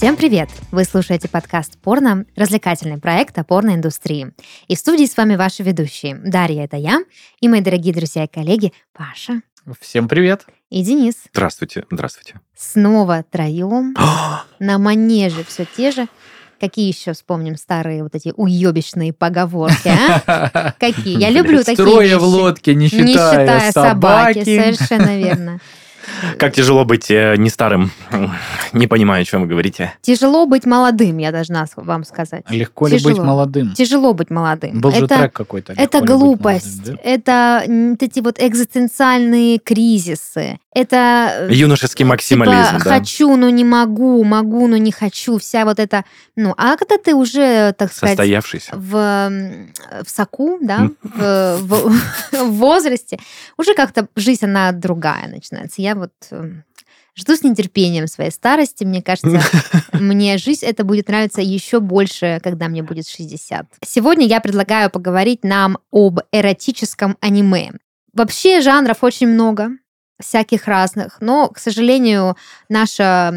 Всем привет! Вы слушаете подкаст «Порно» — развлекательный проект о порноиндустрии. И в студии с вами ваши ведущие. Дарья — это я, и мои дорогие друзья и коллеги Паша. Всем привет! И Денис. Здравствуйте, здравствуйте. Снова троем. На манеже все те же. Какие еще вспомним старые вот эти уебищные поговорки, а? Какие? Я люблю такие вещи. Трое в лодке, не считая собаки. Совершенно верно. Как тяжело быть не старым. Не понимаю, о чем вы говорите. Тяжело быть молодым, я должна вам сказать. Легко тяжело ли быть молодым? Тяжело быть молодым. Был же трек какой-то. Это глупость. Молодым, да? Это эти вот экзистенциальные кризисы. Это юношеский максимализм. Типа, да. Хочу, но не могу, могу, но не хочу. Вся вот эта... Ну, а когда ты уже, так сказать... Состоявшийся. В соку, да? В возрасте. Уже как-то жизнь, она другая начинается. Я вот... Жду с нетерпением своей старости. Мне кажется, мне жизнь это будет нравиться еще больше, когда мне будет 60. Сегодня я предлагаю поговорить нам об эротическом аниме. Вообще жанров очень много, всяких разных, но, к сожалению, наша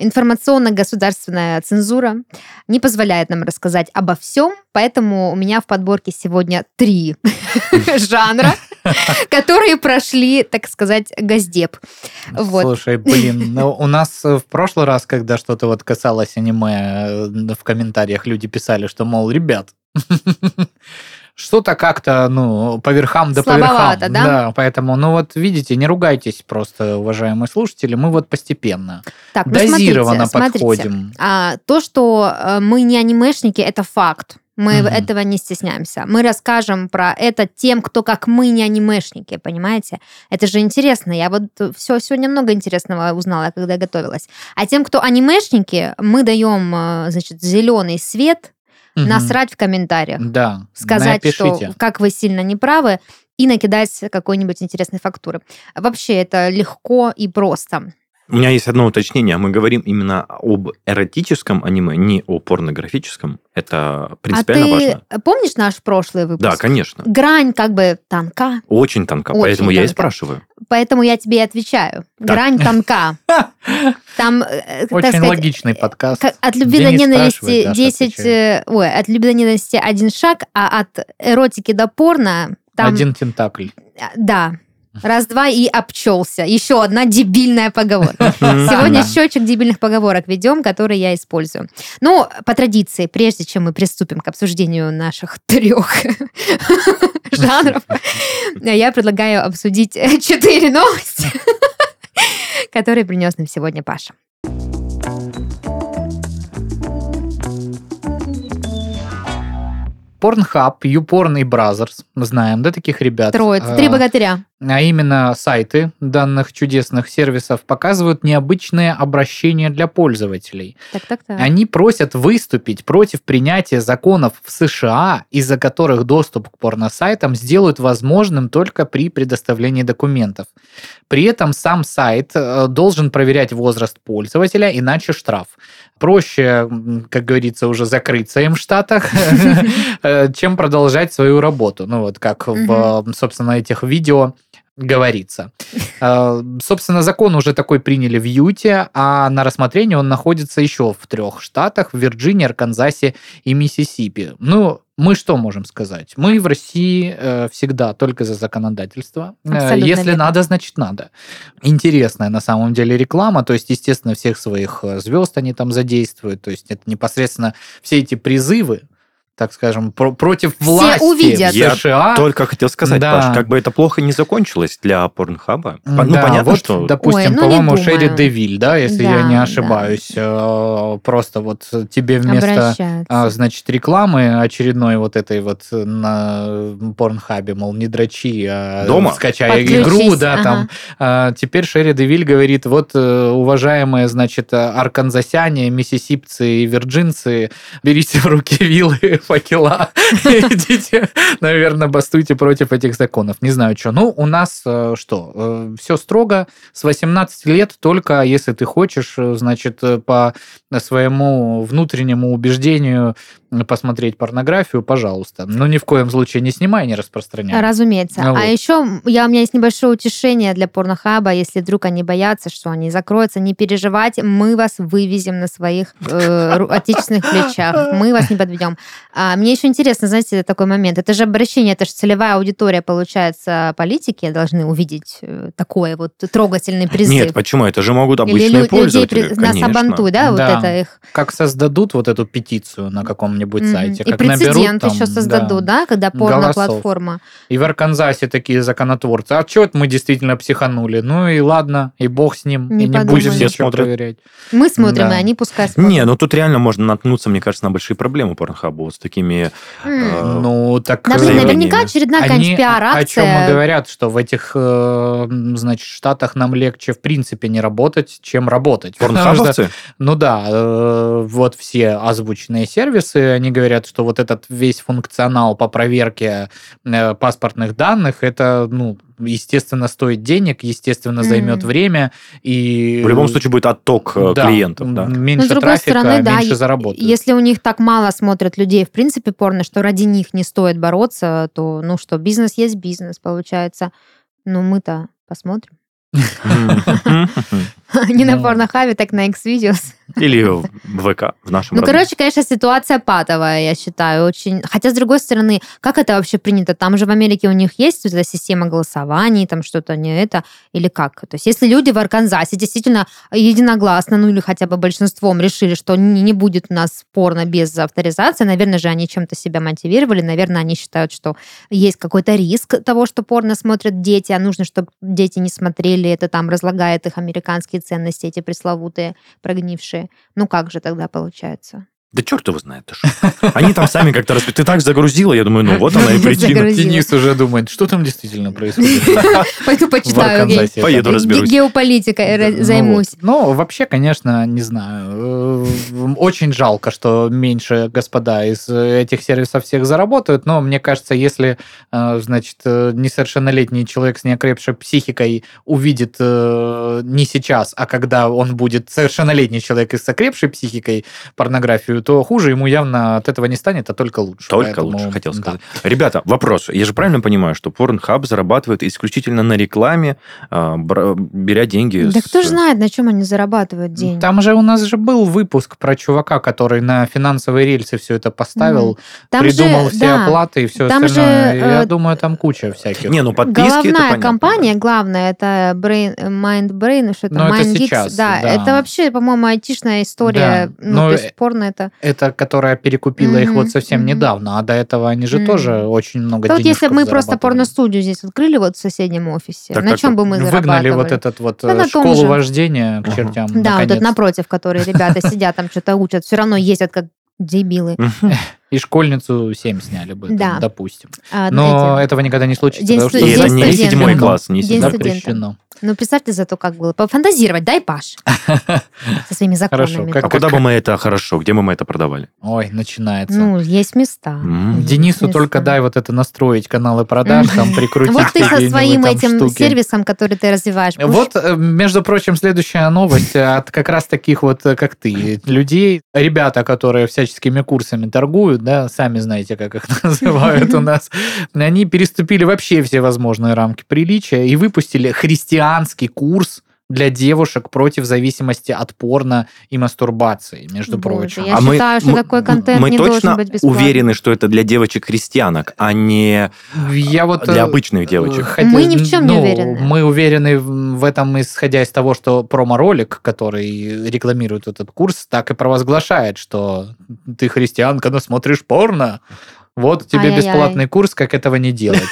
информационно-государственная цензура не позволяет нам рассказать обо всем, поэтому у меня в подборке сегодня 3 жанра, которые прошли, так сказать, Госдеп. Слушай, блин, у нас в прошлый раз, когда что-то вот касалось аниме, в комментариях люди писали, что, мол, ребят, что-то как-то, ну, по верхам да по верхам. Слабовато, да? Да, поэтому, ну вот, видите, не ругайтесь просто, уважаемые слушатели, мы вот постепенно, так, дозированно подходим. А, то, что мы не анимешники, это факт. Мы этого не стесняемся. Мы расскажем про это тем, кто, как мы, не анимешники, понимаете? Это же интересно. Я вот сегодня много интересного узнала, когда готовилась. А тем, кто анимешники, мы даем, значит, зеленый свет, насрать в комментариях. Да. Сказать, напишите, что как вы сильно неправы, и накидать какой-нибудь интересной фактуры. Вообще это легко и просто. У меня есть одно уточнение. Мы говорим именно об эротическом аниме, не о порнографическом. Это принципиально важно. А ты помнишь наш прошлый выпуск? Да, конечно. Грань как бы тонка. Очень тонка, очень поэтому тонка. Я и спрашиваю. Поэтому я тебе и отвечаю. Так. Грань тонка. Там, очень логичный подкаст. От любви до ненависти 10... Ой, от любви до ненависти 1 шаг, а от эротики до порно... 1 тентакль. Да. Раз-два и обчелся. Еще одна дебильная поговорка. Сегодня счетчик дебильных поговорок ведем, которые я использую. Ну, по традиции, прежде чем мы приступим к обсуждению наших 3 жанров, я предлагаю обсудить 4 новости, которые принес нам сегодня Паша. Порнхаб, YouPorn и Brothers, мы знаем, да, таких ребят? 3 богатыря. А именно сайты данных чудесных сервисов показывают необычные обращения для пользователей. Так. Они просят выступить против принятия законов в США, из-за которых доступ к порносайтам сделают возможным только при предоставлении документов. При этом сам сайт должен проверять возраст пользователя, иначе штраф. Проще, как говорится, уже закрыться им в Штатах, чем продолжать свою работу. Ну вот как в, собственно, этих видео говорится. Собственно, закон уже такой приняли в Юте, а на рассмотрении он находится еще в 3 штатах: в Вирджинии, Арканзасе и Миссисипи. Ну, мы что можем сказать? Мы в России всегда только за законодательство. Абсолютно если верно. Надо, значит надо. Интересная на самом деле реклама. То есть, естественно, всех своих звезд они там задействуют. То есть, это непосредственно все эти призывы, так скажем, против власти. Все увидят. Я США. Только хотел сказать, да. Паш, как бы это плохо не закончилось для Порнхаба. Да, ну, понятно, вот, что... Допустим, по-моему, Шерри Девиль, да, если я не ошибаюсь, просто вот тебе вместо, значит, рекламы очередной вот этой вот на Порнхабе, мол, не дрочи, а дома? Скачай игру, да, там. Теперь Шерри Девиль говорит, вот, уважаемые, значит, арканзасяне, миссисипцы и вирджинцы, берите в руки вилы, факела, идите, наверное, бастуйте против этих законов. Не знаю, что. Ну, у нас что? Все строго. С 18 лет только, если ты хочешь, значит, по своему внутреннему убеждению посмотреть порнографию, пожалуйста. Но ни в коем случае не снимай, не распространяй. Разумеется. Вот. А еще у меня есть небольшое утешение для порнохаба, если вдруг они боятся, что они закроются, не переживайте, мы вас вывезем на своих отечественных плечах, мы вас не подведем. Мне еще интересно, знаете, такой момент, это же обращение, это же целевая аудитория, получается, политики должны увидеть такой вот трогательный призыв. Нет, почему? Это же могут обычные пользователи, конечно. Нас обантуют, да, вот это их. Как создадут вот эту петицию на каком-нибудь сайте. И как прецедент наберут, там, еще создадут, да, когда порно-платформа. И в Арканзасе такие законотворцы. А чё это мы действительно психанули? Ну и ладно, и бог с ним, не и подумали. Не будем все ничего проверять. Мы смотрим, да. И они пускай смотрят. Не, ну тут реально можно наткнуться, мне кажется, на большие проблемы порнохаба вот с такими ну, так... Наверняка очередная какая-нибудь пиар-акция. О чем говорят, что в этих, значит, штатах нам легче в принципе не работать, чем работать. Порнохабовцы? Ну да, вот все озвученные сервисы, они говорят, что вот этот весь функционал по проверке паспортных данных, это, ну, естественно, стоит денег, естественно, займет время. И... В любом случае будет отток клиентов. Да. Меньше трафика, стороны, меньше заработают. Если у них так мало смотрят людей, в принципе, порно, что ради них не стоит бороться, то, ну что, бизнес есть бизнес, получается. Но мы-то посмотрим. Не на порнохабе, так на X-Videos. Или в ВК, в нашем роде. Ну, короче, конечно, ситуация патовая, я считаю. Очень... Хотя, с другой стороны, как это вообще принято? Там же в Америке у них есть вот эта система голосований, там что-то не это, или как? То есть, если люди в Арканзасе действительно единогласно, ну, или хотя бы большинством решили, что не будет у нас порно без авторизации, наверное же, они чем-то себя мотивировали, наверное, они считают, что есть какой-то риск того, что порно смотрят дети, а нужно, чтобы дети не смотрели, это там разлагает их американские ценности, эти пресловутые, прогнившие. Ну как же тогда получается? Да черт его знает. Они там сами как-то распределили. Ты так загрузила, я думаю, ну вот она и причина. Денис уже думает, что там действительно происходит. Пойду почитаю. Поеду разберусь. Геополитикой займусь. Ну, вообще, конечно, не знаю. Очень жалко, что меньше господа из этих сервисов всех заработают, но мне кажется, если, значит, несовершеннолетний человек с неокрепшей психикой увидит не сейчас, а когда он будет совершеннолетний человек с окрепшей психикой порнографию, то хуже ему явно от этого не станет, а только лучше. Только лучше, хотел сказать. Да. Ребята, вопрос. Я же правильно понимаю, что Pornhub зарабатывает исключительно на рекламе, беря деньги? Да кто же знает, на чем они зарабатывают деньги? Там же у нас же был выпуск про чувака, который на финансовые рельсы все это поставил, придумал все оплаты и все остальное. Я думаю, там куча всяких. Не, ну подписки, это понятно. Головная компания, главное, это MindBrain, что-то MindGeeks. Да, это вообще, по-моему, айтишная история. Ну, без порно это... Это которая перекупила их вот совсем недавно, а до этого они же тоже очень много денег зарабатывали. Вот если бы мы просто порностудию здесь открыли вот в соседнем офисе, так, на чем бы мы зарабатывали? Выгнали вот этот вот школу вождения к чертям. Да, вот этот напротив, который ребята сидят, там что-то учат, все равно ездят как дебилы. И школьницу 7 сняли бы, да. Там, допустим. Но этого никогда не случится. Это не 7 класс, не 7 запрещено. Ну, представьте зато, как было. Пофантазировать, дай, Паш. Со своими законами. А куда бы мы это хорошо? Где бы мы это продавали? Ой, начинается. Ну, есть места. Денису только дай вот это настроить, каналы продаж, там прикрутить. Вот ты со своим этим сервисом, который ты развиваешь. Вот, между прочим, следующая новость от как раз таких вот, как ты, людей. Ребята, которые всяческими курсами торгуют, да, сами знаете, как их называют у нас, они переступили вообще все возможные рамки приличия и выпустили христианский курс для девушек против зависимости от порно и мастурбации, между прочим. Я считаю, что такой контент не должен быть бесплатным. Мы точно уверены, что это для девочек-христианок, а не для обычных девочек. Мы ни в чем не уверены. Мы уверены в этом, исходя из того, что промо-ролик, который рекламирует этот курс, так и провозглашает, что ты христианка, но смотришь порно. Вот тебе бесплатный курс, как этого не делать.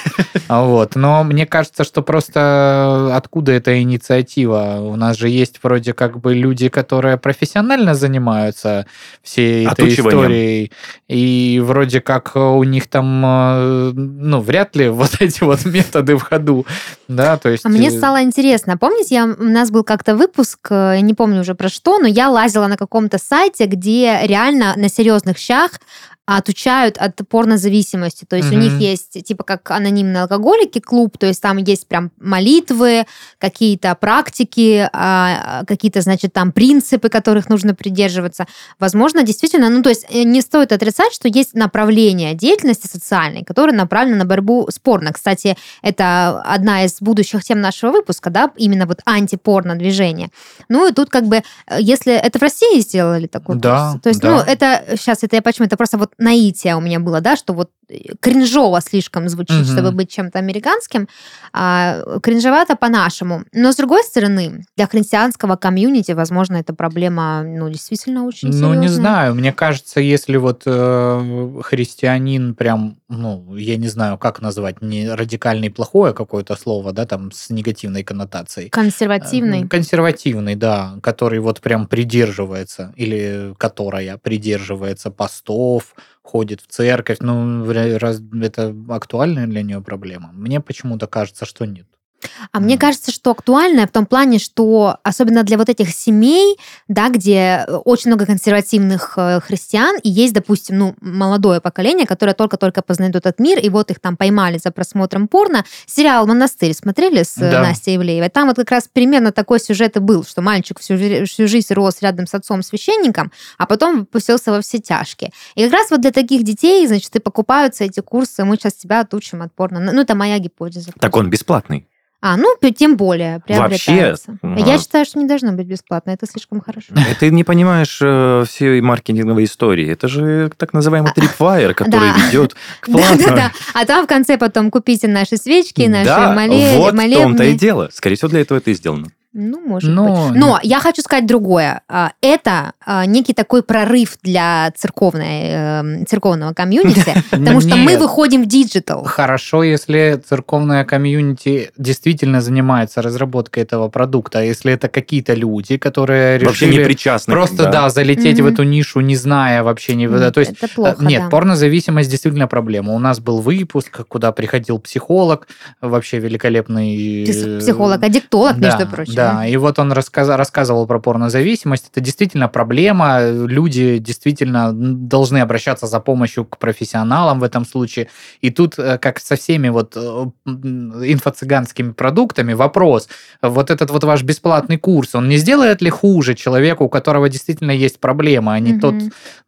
Вот. Но мне кажется, что просто откуда эта инициатива? У нас же есть вроде как бы люди, которые профессионально занимаются всей этой историей. И вроде как у них там, ну, вряд ли вот эти вот методы в ходу. Да, то есть... А мне стало интересно. Помните, у нас был как-то выпуск, я не помню уже про что, но я лазила на каком-то сайте, где реально на серьезных щах отучают от порнозависимости. То есть у них есть, типа, как анонимные алкоголики клуб, то есть там есть прям молитвы, какие-то практики, какие-то, значит, там принципы, которых нужно придерживаться. Возможно, действительно, ну, то есть не стоит отрицать, что есть направление деятельности социальной, которое направлено на борьбу с порно. Кстати, это одна из будущих тем нашего выпуска, да, именно вот антипорно-движение. Ну, и тут как бы, если это в России сделали такой курс, то есть, ну, это сейчас, это я почему, это просто вот наитие у меня было, да, что вот кринжово слишком звучит, чтобы быть чем-то американским, кринжовато по-нашему. Но, с другой стороны, для христианского комьюнити, возможно, эта проблема, ну, действительно очень серьезная. Ну, не знаю, мне кажется, если вот христианин прям, ну, я не знаю, как назвать, не радикальный, плохое какое-то слово, да, там, с негативной коннотацией. Консервативный. Консервативный, да, который вот прям придерживается, или которая придерживается постов, ходит в церковь, ну, раз это актуальная для нее проблема? Мне почему-то кажется, что нет. А мне кажется, что актуальная в том плане, что особенно для вот этих семей, да, где очень много консервативных христиан, и есть, допустим, ну, молодое поколение, которое только-только познает этот мир, и вот их там поймали за просмотром порно. Сериал «Монастырь» смотрели с Настей Ивлеевой? Там вот как раз примерно такой сюжет и был, что мальчик всю жизнь рос рядом с отцом-священником, а потом пустился во все тяжкие. И как раз вот для таких детей, значит, и покупаются эти курсы, мы сейчас тебя отучим от порно. Ну, это моя гипотеза. Так он бесплатный. А, ну, тем более, приобретается. Вообще, я считаю, что не должно быть бесплатно, это слишком хорошо. Ты не понимаешь всей маркетинговой истории. Это же так называемый tripwire, который ведет к платному. Да-да-да, а там в конце потом купите наши свечки, наши молебны. Да, вот в том-то и дело. Скорее всего, для этого это и сделано. Ну, может быть. Но я хочу сказать другое. Это некий такой прорыв для церковного комьюнити, потому что мы выходим в диджитал. Хорошо, если церковное комьюнити действительно занимается разработкой этого продукта, если это какие-то люди, которые решили просто залететь в эту нишу, не зная вообще. То есть нет, порнозависимость действительно проблема. У нас был выпуск, куда приходил психолог, вообще великолепный... Психолог, аддиктолог, между прочим. Да, и вот он рассказывал про порнозависимость. Это действительно проблема. Люди действительно должны обращаться за помощью к профессионалам в этом случае. И тут, как со всеми вот инфо-цыганскими продуктами, вопрос. Вот этот вот ваш бесплатный курс, он не сделает ли хуже человеку, у которого действительно есть проблема, а не тот,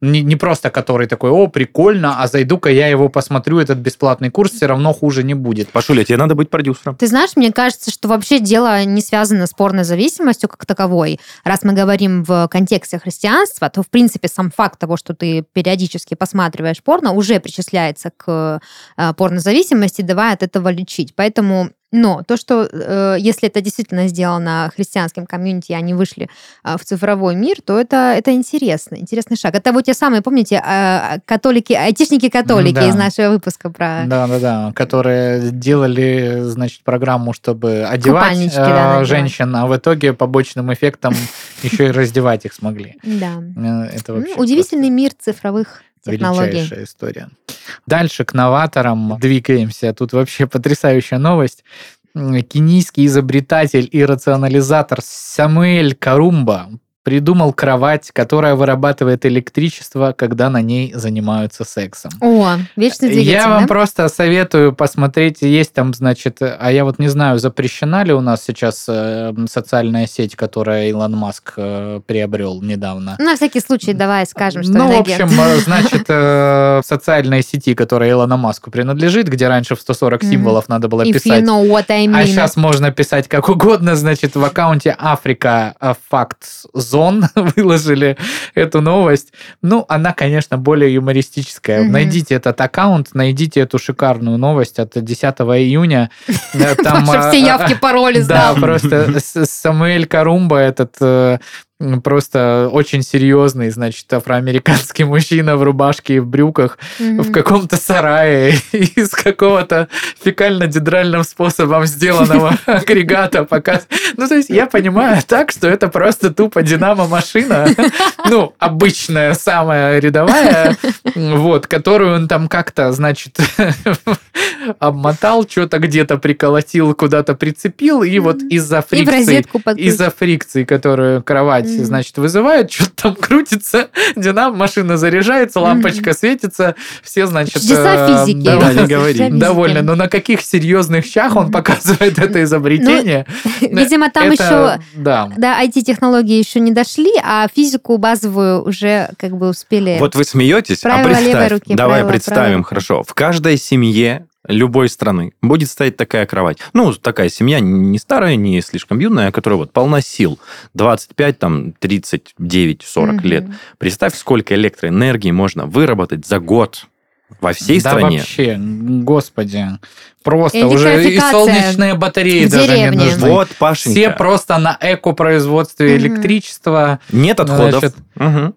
не просто который такой, о, прикольно, а зайду-ка я его посмотрю, этот бесплатный курс, все равно хуже не будет. Пашуля, тебе надо быть продюсером. Ты знаешь, мне кажется, что вообще дело не связано с порнозависимостью как таковой. Раз мы говорим в контексте христианства, то, в принципе, сам факт того, что ты периодически посматриваешь порно, уже причисляется к порнозависимости, давая от этого лечить. Поэтому... Но то, что если это действительно сделано христианским комьюнити, и они вышли в цифровой мир, то это интересный шаг. Это вот те самые, помните, айтишники-католики из нашего выпуска про... Да-да-да, которые делали, значит, программу, чтобы одевать женщин, а в итоге побочным эффектом еще и раздевать их смогли. Да. Удивительный мир цифровых... Величайшая история. Дальше к новаторам двигаемся. Тут вообще потрясающая новость. Кенийский изобретатель и рационализатор Самуэль Карумба придумал кровать, которая вырабатывает электричество, когда на ней занимаются сексом. О, вечный двигатель, я вам просто советую посмотреть. Есть там, значит, а я вот не знаю, запрещена ли у нас сейчас социальная сеть, которую Илон Маск приобрел недавно. На всякий случай давай скажем, что это агент. Ну, в общем, значит, в социальной сети, которая Илону Маску принадлежит, где раньше в 140 символов надо было писать. You know what I mean. А сейчас можно писать как угодно. Значит, в аккаунте Африка Facts Зон выложили эту новость. Ну, она, конечно, более юмористическая. Найдите этот аккаунт, найдите эту шикарную новость от 10 июня. Там все явки, пароли сдал. Да, просто Самуэль Карумба этот... Просто очень серьезный, значит, афроамериканский мужчина в рубашке и в брюках в каком-то сарае из какого-то фекально-дедральным способом сделанного агрегата показывает. Ну, то есть, я понимаю так, что это просто тупо динамо-машина, ну, обычная, самая рядовая, вот, которую он там как-то, значит, обмотал, что-то где-то приколотил, куда-то прицепил, и вот из-за фрикции, которую кровать, значит, вызывает, что-то там крутится, динамо-машина заряжается, лампочка светится, все, значит, довольны. Но на каких серьезных щах он показывает это изобретение? Видимо, там это, еще да, IT-технологии еще не дошли, а физику базовую уже как бы успели. Вот вы смеетесь, Давай представим, хорошо. В каждой семье любой страны будет стоять такая кровать. Ну, такая семья не старая, не слишком юная, которая вот полна сил. 25, там, 39, 40 лет. Представь, сколько электроэнергии можно выработать за год. Во всей стране. Да вообще, господи. Просто уже и солнечные батареи даже не нужны. Вот, Пашенька. Все просто на эко-производстве электричества. Нет отходов. Значит,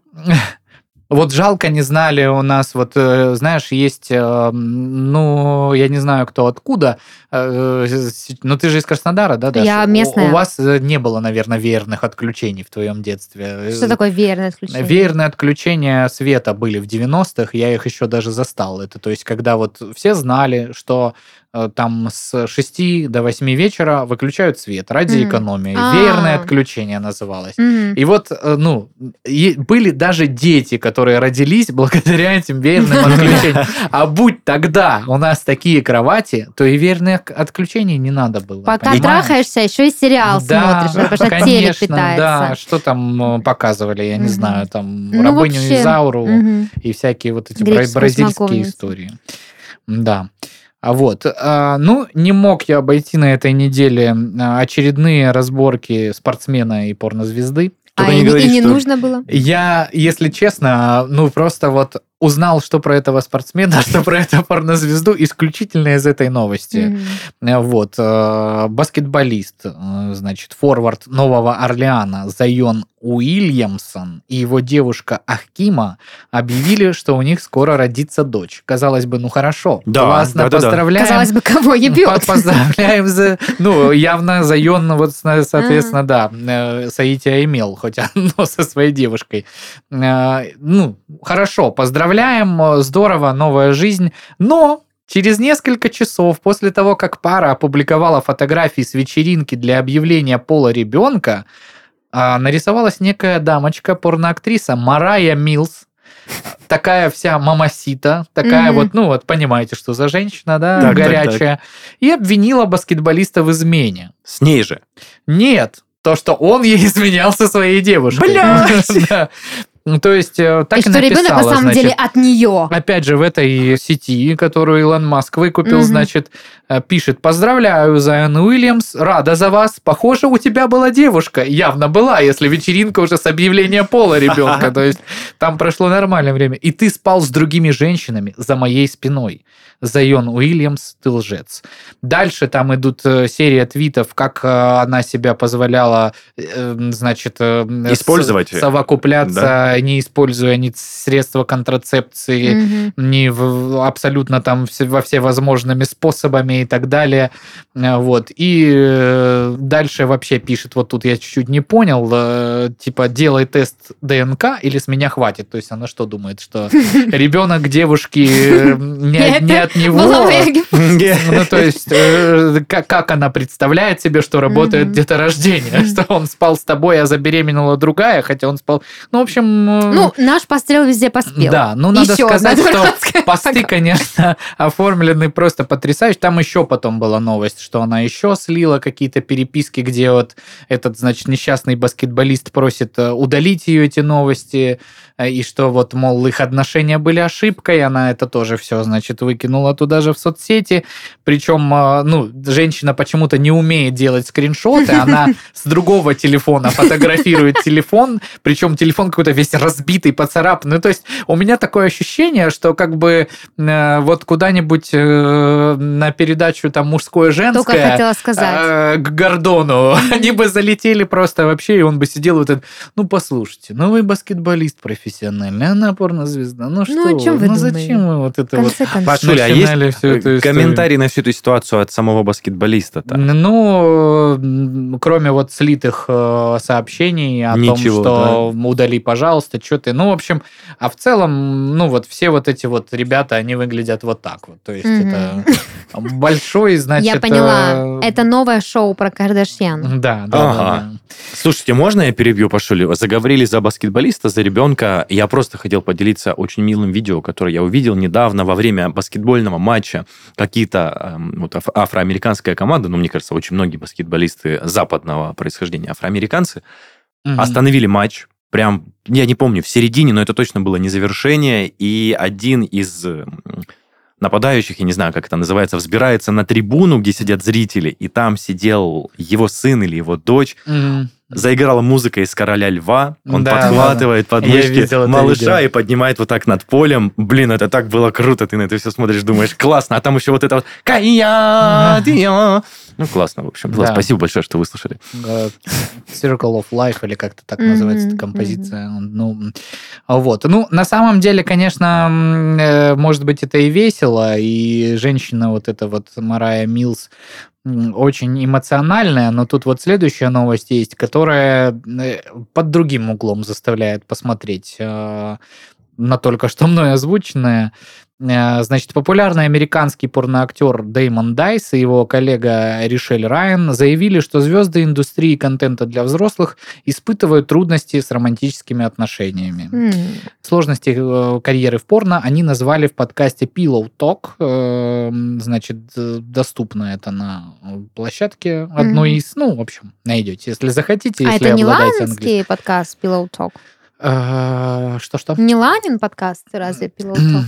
вот жалко, не знали у нас, вот, знаешь, есть, ну, я не знаю, кто откуда, но ты же из Краснодара, да, Даша? Я местная. У вас не было, наверное, веерных отключений в твоем детстве. Что такое веерное отключение? Веерные отключения света были в 90-х, я их еще даже застал. Это, то есть, когда вот все знали, что там с 6 до 8 вечера выключают свет ради экономии. Веерное отключение называлось. И вот, ну, были даже дети, которые родились благодаря этим веерным отключениям. А будь тогда у нас такие кровати, то и веерных отключений не надо было. Пока трахаешься, еще и сериал смотришь, потому что телек питается. Да, что там показывали, я не знаю, там «Рабыню Изауру» и всякие вот эти бразильские истории. Да. Вот. Ну, не мог я обойти на этой неделе очередные разборки спортсмена и порнозвезды. Только нужно было? Я, если честно, ну, просто вот узнал, что про этого спортсмена, что про эту порнозвезду, исключительно из этой новости. Вот. Баскетболист, значит, форвард Нового Орлеана Зайон Уильямсон и его девушка Ахкима объявили, что у них скоро родится дочь. Казалось бы, ну хорошо. Да, классно, да, поздравляем. Да. Казалось бы, кого ебет. Поздравляем за... Ну, явно Зайон, вот, соответственно, да, соития имел, хоть оно со своей девушкой. Ну, хорошо, поздравляем, здорово, новая жизнь, но... Через несколько часов после того, как пара опубликовала фотографии с вечеринки для объявления пола ребенка, нарисовалась некая дамочка, порноактриса Марайя Милс. Такая вся мамасита, такая вот, ну вот, понимаете, что за женщина, да, так, горячая. Так. И обвинила баскетболиста в измене. С ней же? Нет, то, что он ей изменял со своей девушкой. Блядь! Ну, то есть, так и что написала, ребенок, на самом деле, от нее. Опять же, в этой сети, которую Илон Маск выкупил, значит, пишет: «Поздравляю, Зайон Уильямс, рада за вас. Похоже, у тебя была девушка». Явно была, если вечеринка уже с объявлением пола ребенка. То есть, там прошло нормальное время. «И ты спал с другими женщинами за моей спиной. Зайон Уильямс, ты лжец». Дальше там идут серия твитов, как она себя позволяла, значит, использовать, совокупляться, да, не используя ни средства контрацепции, ни абсолютно там во всевозможными способами и так далее. Вот. И дальше вообще пишет, вот тут я чуть-чуть не понял, типа, делай тест ДНК или с меня хватит. То есть она что думает, что ребенок девушки не от него? Ну, то есть, как она представляет себе, что работает деторождение, что он спал с тобой, а забеременела другая, хотя он спал... Ну, в общем... Ну, наш пострел везде поспел. Да, ну, надо еще сказать, что посты, конечно, оформлены просто потрясающе. Там еще потом была новость, что она еще слила какие-то переписки, где вот этот, значит, несчастный баскетболист просит удалить ее эти новости, и что вот, мол, их отношения были ошибкой, она это тоже все, значит, выкинула туда же в соцсети. Причем, ну, женщина почему-то не умеет делать скриншоты, она с другого телефона фотографирует телефон, причем телефон какой-то весь разбитый, поцарапанный. То есть у меня такое ощущение, что как бы вот куда-нибудь на передачу там «Мужское-женское» только хотела сказать. К Гордону они бы залетели просто вообще, и он бы сидел вот этот, ну, послушайте, ну, вы баскетболист профессиональный, она порнозвезда, ну, что ну, вы, ну зачем вы вот это вот Пашуля, а есть комментарий на всю эту ситуацию от самого баскетболиста-то? Ну, кроме вот слитых сообщений о ничего, том, что да. удали, пожалуйста, что ты... Ну, в общем, а в целом, ну, вот все вот эти вот ребята, они выглядят вот так вот. То есть это большой, значит... Я поняла. Это новое шоу про Кардашьян. Да. Слушайте, можно я перебью, Пашулю? Заговорили за баскетболиста, за ребенка. Я просто хотел поделиться очень милым видео, которое я увидел недавно во время баскетбольного матча. Какие-то вот афроамериканская команда, ну, мне кажется, очень многие баскетболисты западного происхождения, афроамериканцы, остановили матч. Прям, я не помню, в середине, но это точно было не завершение. И один из нападающих, я не знаю, как это называется, взбирается на трибуну, где сидят зрители, и там сидел его сын или его дочь. Заиграла музыка из «Короля льва», он подхватывает подмышки малыша и поднимает вот так над полем. Блин, это так было круто, ты на это все смотришь, думаешь, классно, а там еще вот это вот «Кая-дия». Ну, классно, в общем. Да. Спасибо большое, что вы слушали. Circle of Life, или как-то так называется эта композиция. Ну, вот. Ну, на самом деле, конечно, может быть, это и весело, и женщина вот эта вот Марайя Милс очень эмоциональная, но тут вот следующая новость есть, которая под другим углом заставляет посмотреть на только что мной озвученное. Значит, популярный американский порноактер Деймон Дайс и его коллега Ришель Райан заявили, что звезды индустрии контента для взрослых испытывают трудности с романтическими отношениями. Сложности карьеры в порно они назвали в подкасте Pillow Talk. Значит, доступно это на площадке одной из... Ну, в общем, найдете, если захотите. А если это не ланинский подкаст Pillow Talk? Что-что? Не Ланин подкаст, разве Pillow Talk?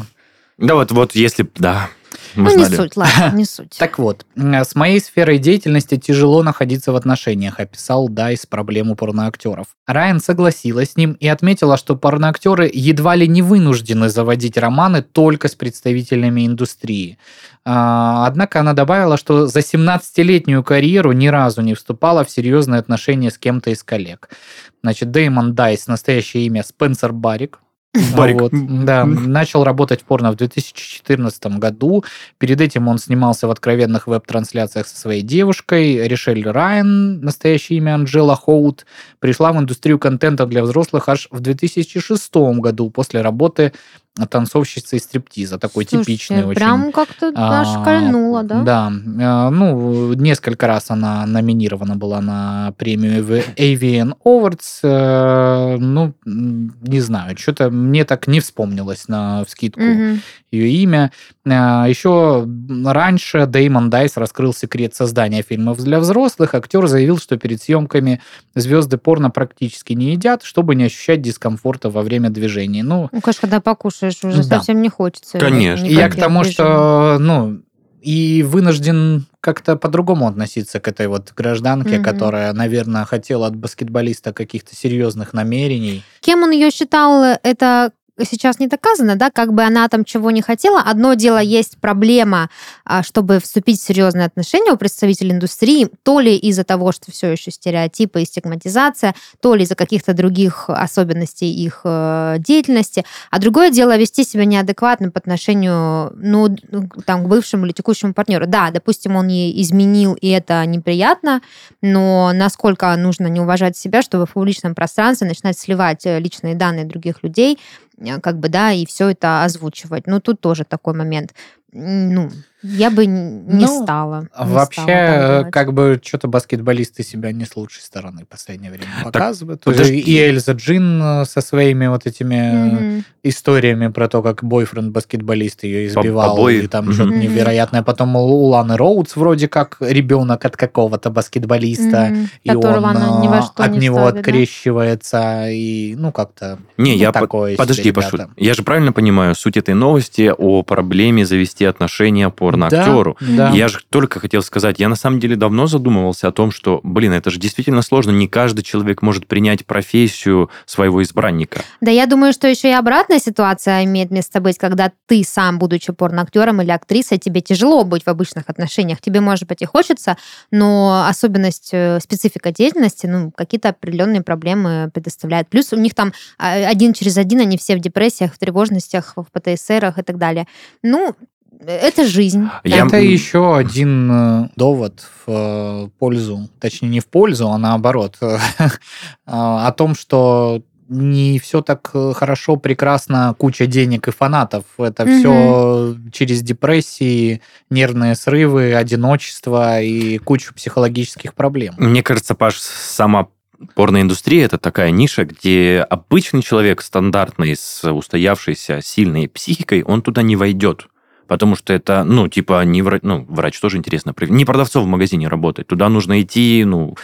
Да, вот если... Да. Ну, не суть, ладно, не суть. Так вот, с моей сферой деятельности тяжело находиться в отношениях, описал Дайс проблему порноактеров. Райан согласилась с ним и отметила, что порноактеры едва ли не вынуждены заводить романы только с представителями индустрии. Однако она добавила, что за 17-летнюю карьеру ни разу не вступала в серьезные отношения с кем-то из коллег. Значит, Деймон Дайс, настоящее имя Спенсер Баррик, вот, да, начал работать в порно в 2014 году. Перед этим он снимался в откровенных веб-трансляциях со своей девушкой. Ришель Райан, настоящее имя Анжела Хоут, пришла в индустрию контента для взрослых аж в 2006 году после работы танцовщицей стриптиза, такой типичный очень. Прям как-то шкальнула, да? Да. Ну, несколько раз она номинирована была на премию AVN Awards. Ну, не знаю, что-то мне так не вспомнилось на вскидку ее имя. Еще раньше Деймон Дайс раскрыл секрет создания фильмов для взрослых. Актер заявил, что перед съемками звезды порно практически не едят, чтобы не ощущать дискомфорта во время движений. Ну, конечно, когда покушаешь, уже совсем не хочется. Конечно. И я к тому, что, ну, и вынужден как-то по-другому относиться к этой вот гражданке, которая, наверное, хотела от баскетболиста каких-то серьезных намерений. Кем он ее считал, это сейчас не доказано, да, как бы она там чего не хотела. Одно дело, есть проблема, чтобы вступить в серьезные отношения у представителей индустрии, то ли из-за того, что все еще стереотипы и стигматизация, то ли из-за каких-то других особенностей их деятельности. А другое дело вести себя неадекватно по отношению, ну, там, к бывшему или текущему партнеру. Да, допустим, он ей изменил, и это неприятно, но насколько нужно не уважать себя, чтобы в публичном пространстве начинать сливать личные данные других людей, как бы, да, и все это озвучивать. Ну, тут тоже такой момент. Ну, я бы не стала. Вообще, как бы, что-то баскетболисты себя не с лучшей стороны в последнее время показывают. И Эльза Джин со своими вот этими историями про то, как бойфренд-баскетболист ее избивал. И там что-то невероятное. Потом у Луланы Роудс вроде как ребенок от какого-то баскетболиста, и он от него открещивается. И, ну, как-то такое. Подожди, Пашу, я же правильно понимаю суть этой новости о проблеме завести отношения порно порно актеру. Да, да. Я же только хотел сказать, я на самом деле давно задумывался о том, что, блин, это же действительно сложно, не каждый человек может принять профессию своего избранника. Да, я думаю, что еще и обратная ситуация имеет место быть, когда ты сам, будучи порноактером или актрисой, тебе тяжело быть в обычных отношениях. Тебе, может быть, и хочется, но особенность, специфика деятельности, ну, какие-то определенные проблемы предоставляет. Плюс у них там один через один, они все в депрессиях, в тревожностях, в ПТСРах и так далее. Ну, это жизнь. Это еще один довод в пользу, точнее, не в пользу, а наоборот, о том, что не все так хорошо, прекрасно, куча денег и фанатов. Это все через депрессии, нервные срывы, одиночество и кучу психологических проблем. Мне кажется, Паш, сама порноиндустрия – это такая ниша, где обычный человек, стандартный, с устоявшейся сильной психикой, он туда не войдет. Потому что это, ну, типа, не врач, ну, врач тоже интересно, не продавцом в магазине работать. Туда нужно идти, ну,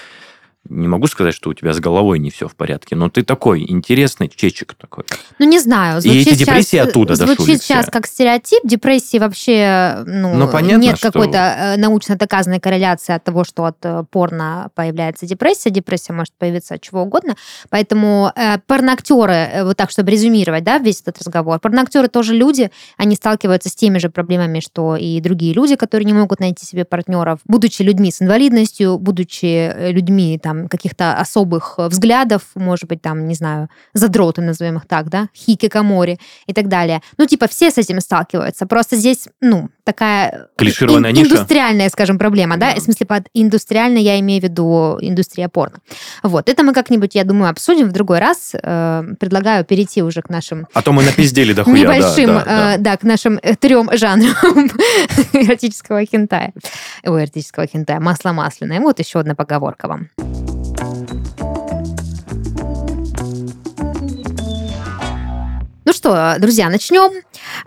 не могу сказать, что у тебя с головой не все в порядке, но ты такой интересный чечек такой. Ну, не знаю. И эти депрессии оттуда дошли. Звучит сейчас как стереотип. Депрессии вообще, ну, понятно, нет какой-то научно доказанной корреляции от того, что от порно появляется депрессия. Депрессия может появиться от чего угодно. Поэтому порноактеры, вот так, чтобы резюмировать, да, весь этот разговор, порноактеры тоже люди, они сталкиваются с теми же проблемами, что и другие люди, которые не могут найти себе партнеров, будучи людьми с инвалидностью, будучи людьми, там, каких-то особых взглядов, может быть, там, не знаю, задроты, назовем их так, да, хикикомори и так далее. Ну, типа, все с этим сталкиваются. Просто здесь, ну, такая индустриальная, скажем, проблема, да? В смысле, под индустриальной я имею в виду индустрия порно. Вот. Это мы как-нибудь, я думаю, обсудим в другой раз. Предлагаю перейти уже к нашим... А то мы напиздели дохуя, небольшим, да, к нашим 3 жанрам эротического хентая. Ой, эротического хентая. Масло масляное. Вот еще одна поговорка вам. Ну что, друзья, начнем.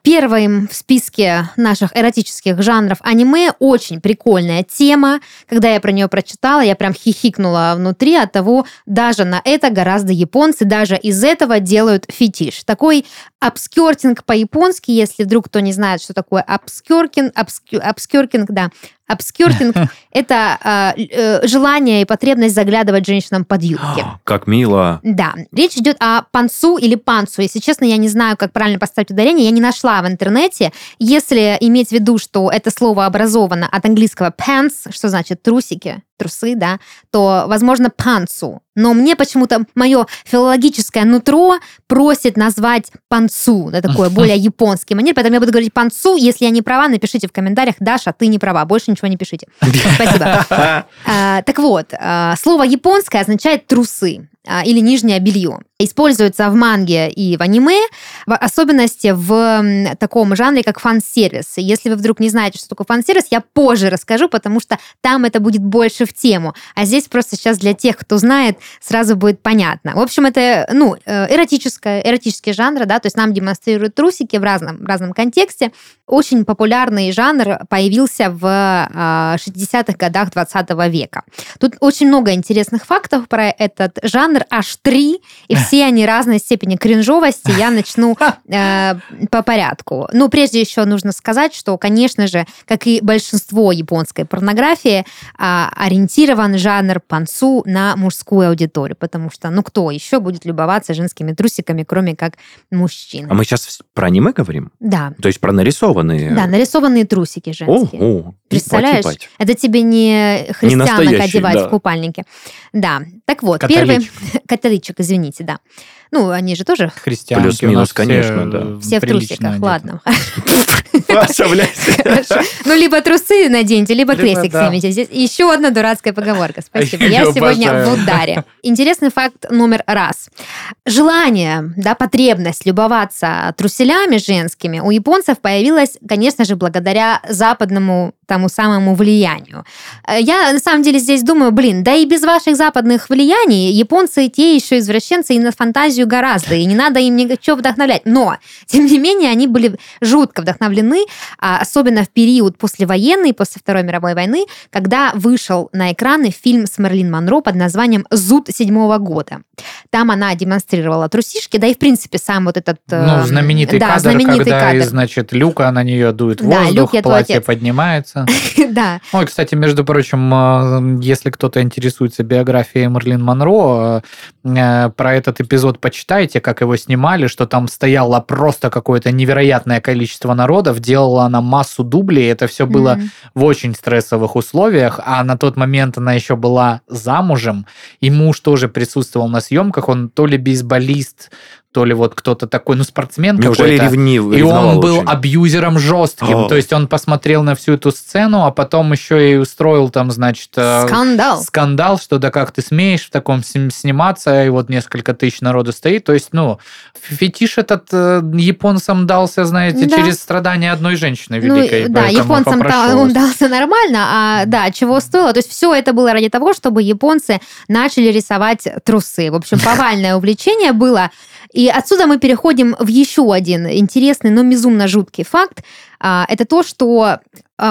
Первым в списке наших эротических жанров аниме очень прикольная тема. Когда я про нее прочитала, я прям хихикнула внутри от того, даже на это гораздо японцы, даже из этого делают фетиш. Такой апскёртинг по-японски, если вдруг кто не знает, что такое апскёртинг, да. Апскёртинг – это желание и потребность заглядывать женщинам под юбки. Как мило. Да. Речь идет о пансу или панцу. Если честно, я не знаю, как правильно поставить ударение. Я не нашла в интернете. Если иметь в виду, что это слово образовано от английского pants, что значит трусики, трусы, да, то, возможно, панцу. Но мне почему-то мое филологическое нутро просит назвать панцу на такой более японский манер, поэтому я буду говорить панцу. Если я не права, напишите в комментариях: Даша, ты не права, больше ничего не пишите. Спасибо. Так вот, слово японское означает трусы или нижнее белье. Используется в манге и в аниме, в особенности в таком жанре, как фан-сервис. Если вы вдруг не знаете, что такое фан-сервис, я позже расскажу, потому что там это будет больше в тему. А здесь просто сейчас для тех, кто знает, сразу будет понятно. В общем, это, ну, эротический жанр, да, то есть нам демонстрируют трусики в разном контексте. Очень популярный жанр появился в 60-х годах 20 века. Тут очень много интересных фактов про этот жанр, аж 3, и все они разной степени кринжовости. Я начну по порядку. Но прежде еще нужно сказать, что, конечно же, как и большинство японской порнографии, ориентирован жанр пансу на мужскую аудиторию, потому что, ну, кто еще будет любоваться женскими трусиками, кроме как мужчин? А мы сейчас про аниме говорим? Да. То есть про нарисованные... Да, нарисованные трусики женские. О, представляешь? Ипать. Это тебе не христианок не одевать, да, в купальнике. Да. Так вот, католичек, извините, да. Ну, они же тоже... Христианки. Плюс-минус, конечно, да. Все в трусиках, одеты. Ладно. Ну, либо трусы наденьте, либо крестик снимите. Здесь еще одна дурацкая поговорка. Спасибо. Я сегодня в ударе. Интересный факт номер раз. Желание, да, потребность любоваться труселями женскими у японцев появилось, конечно же, благодаря западному тому самому влиянию. Я, на самом деле, здесь думаю, блин, да и без ваших западных влияний японцы те еще извращенцы и на фантазию поэзию гораздо, и не надо им ничего вдохновлять. Но, тем не менее, они были жутко вдохновлены, особенно в период послевоенный, после Второй мировой войны, когда вышел на экраны фильм с Мэрилин Монро под названием «Зуд 7-го года». Там она демонстрировала трусишки, да и, в принципе, сам вот этот... Ну, знаменитый кадр, когда, значит, Люка на нее дует воздух, платье поднимается. Да. Ой, кстати, между прочим, если кто-то интересуется биографией Мэрилин Монро, про этот эпизод почитайте, как его снимали, что там стояло просто какое-то невероятное количество народов, делала она массу дублей, это все было в очень стрессовых условиях, а на тот момент она еще была замужем, и муж тоже присутствовал на съемках, он то ли бейсболист, то ли вот кто-то такой, ну, спортсмен какой-то. И он был очень абьюзером жестким. То есть он посмотрел на всю эту сцену, а потом еще и устроил там, значит... Скандал, что да как ты смеешь в таком сниматься, и вот несколько тысяч народу стоит. То есть, ну, фетиш этот японцам дался, знаете, через страдания одной женщины великой. Ну, да, японцам он дался нормально, а да, чего стоило. То есть все это было ради того, чтобы японцы начали рисовать трусы. В общем, повальное увлечение было... И отсюда мы переходим в еще один интересный, но безумно жуткий факт. Это то, что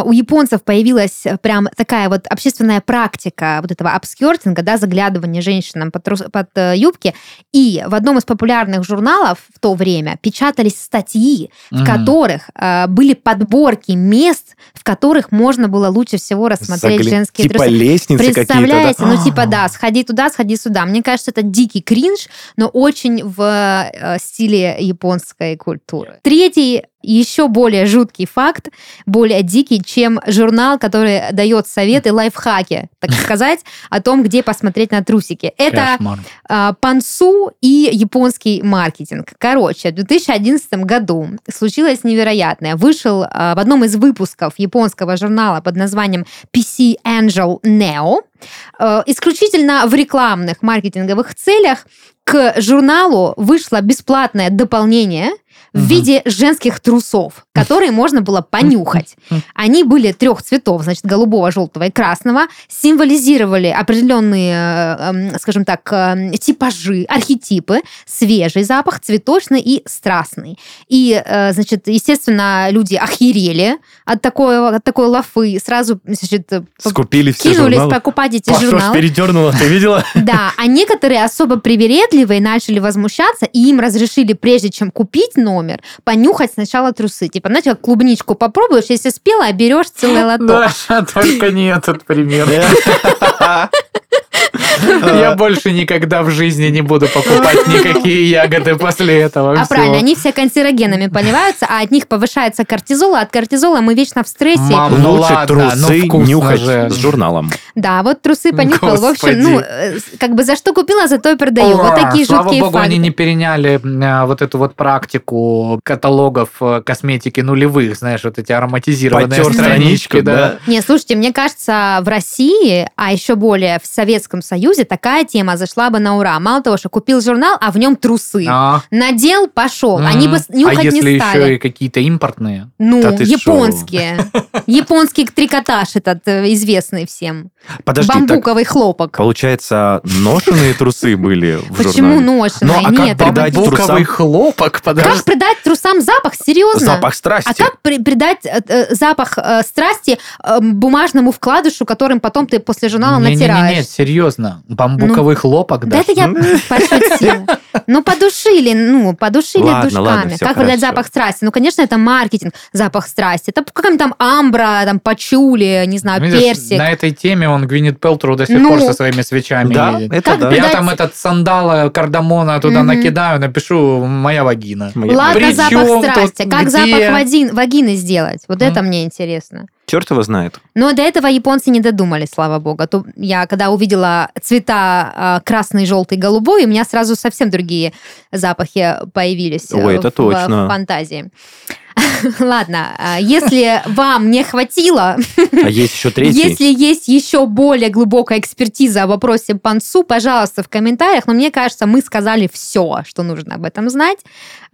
у японцев появилась прям такая вот общественная практика вот этого апскёртинга, да, заглядывания женщинам под юбки. И в одном из популярных журналов в то время печатались статьи, в которых были подборки мест, в которых можно было лучше всего рассмотреть женские типа трусы. Лестницы представляете? Да? Ну, типа, да, сходи туда, сходи сюда. Мне кажется, это дикий кринж, но очень в стиле японской культуры. Третий еще более жуткий факт, более дикий, чем журнал, который дает советы, лайфхаки, так сказать, о том, где посмотреть на трусики. Это пансу и японский маркетинг. Короче, в 2011 году случилось невероятное. Вышел в одном из выпусков японского журнала под названием PC Angel Neo исключительно в рекламных маркетинговых целях к журналу вышло бесплатное дополнение в виде женских трусов, которые можно было понюхать. Они были 3 цветов, значит, голубого, желтого и красного, символизировали определенные, скажем так, типажи, архетипы, свежий запах, цветочный и страстный. И, значит, естественно, люди охерели от такой лафы, сразу, значит, скупили все кинулись журналы. Покупать эти журналы. Паша, передернула, ты видела? Да, а некоторые особо привередливые начали возмущаться, и им разрешили, прежде чем купить номер, понюхать сначала трусы. Типа, знаете, как клубничку попробуешь, если спела, берешь целый лоток. Да, только не этот пример. Я больше никогда в жизни не буду покупать никакие ягоды после этого. А правильно, они все канцерогенами поливаются, а от них повышается кортизол, а от кортизола мы вечно в стрессе. Мам, ну лучше трусы нюхать с журналом. Да, вот трусы понюхал. В общем, ну, как бы за что купила, зато и продаю. Вот такие жуткие факты. Слава богу, они не переняли вот эту вот практику каталогов косметики нулевых, знаешь, вот эти ароматизированные странички. Не, слушайте, мне кажется, в России, а еще более в Советском Союзе такая тема зашла бы на ура. Мало того, что купил журнал, а в нем трусы. Надел, пошел. Они бы нюхать не стали. А если еще и какие-то импортные? Ну, японские. Японский трикотаж этот известный всем. Подожди, бамбуковый хлопок. Получается, ношеные трусы были в журнале? Почему ношеные? Ну, а как придать трусам хлопок? Как придать трусам запах? Серьезно? Запах страсти. А как придать запах страсти бумажному вкладышу, которым потом ты после журнала натираешь? Нет, серьезно. Бамбуковый хлопок, да? Да это я пошутила. Ну, подушили душками. Ладно, как выдать запах страсти? Ну, конечно, это маркетинг, запах страсти. Это какая-нибудь там амбра, там пачули, не знаю, видишь, персик. На этой теме он Гвинет Пелтру до сих пор со своими свечами едет. Да. Я там этот сандал кардамона туда накидаю, напишу «моя вагина». Ладно, причем запах страсти. Как запах вагины сделать? Вот это мне интересно. Черт его знает. Но до этого японцы не додумались, слава богу. А то я, когда увидела цвета красный, желтый, голубой, у меня сразу совсем другие запахи появились. Ой, это точно. В фантазии. Ладно, если вам не хватило... А есть еще третий? Если есть еще более глубокая экспертиза о вопросе Пансу, пожалуйста, в комментариях. Но мне кажется, мы сказали все, что нужно об этом знать.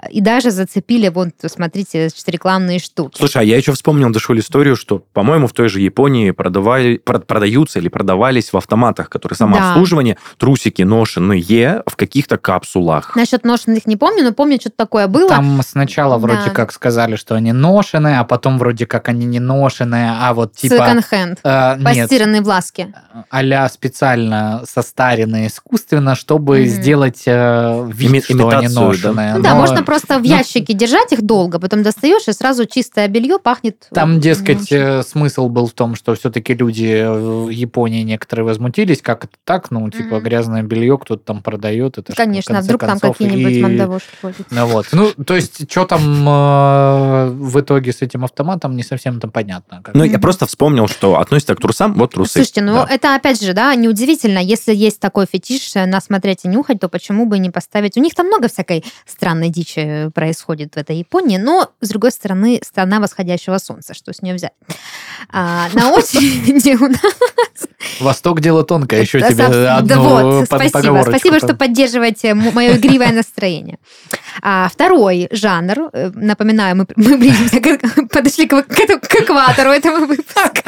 И даже зацепили, вот, смотрите, рекламные штуки. Слушай, а я еще вспомнил, Дашуль, историю, что, по-моему, в той же Японии продаются или продавались в автоматах, которые самообслуживание, трусики ношеные в каких-то капсулах. Насчет ношенных не помню, но помню, что-то такое было. Там сначала вроде как сказали, что они ношеные, а потом вроде как они не ношеные, а вот типа... Секонд-хенд. Постиранные в ласке. А-ля специально состаренные искусственно, чтобы сделать вид, что они ношеные. Да, можно просто в ящике держать их долго, потом достаешь, и сразу чистое белье пахнет... Там, дескать, смысл был в том, что все-таки люди в Японии некоторые возмутились, как это так, ну, типа, грязное белье кто-то там продает. Это конечно, а вдруг там какие-нибудь мандавошки ходят. Ну, вот. Ну, то есть, что там в итоге с этим автоматом, не совсем там понятно. Ну, я просто вспомнил, что относится к трусам, вот трусы. Слушайте, ну, это, опять же, да, неудивительно, если есть такой фетиш, нас смотреть и нюхать, то почему бы не поставить... У них там много всякой странной дичи происходит в этой Японии, но, с другой стороны, страна восходящего солнца, что с нее взять? На очереди у нас... Восток дело тонкое, еще тебе одну поговорочку. Спасибо, что поддерживаете мое игривое настроение. Второй жанр, напоминаю, мы подошли к экватору этого выпуска.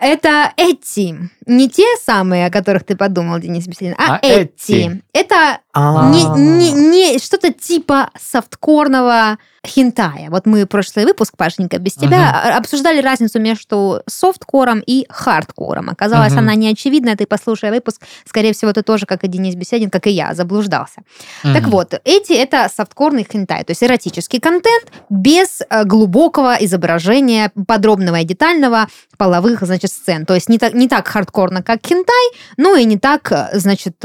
Это эти. Не те самые, о которых ты подумал, Денис Беседин, а эти. Это не что-то типа софткорного хентая. Вот мы прошлый выпуск, Пашенька, без тебя обсуждали разницу между софткором и хардкором. Оказалось, она неочевидна. Ты, послушай выпуск, скорее всего, ты тоже, как и Денис Беседин, как и я, заблуждался. Так вот, эти – это софткорный хентай, то есть эротический контент без глубокого изображения, подробного и детального, половых, значит, сцен. То есть не так хардкорно, как хентай, ну и не так, значит,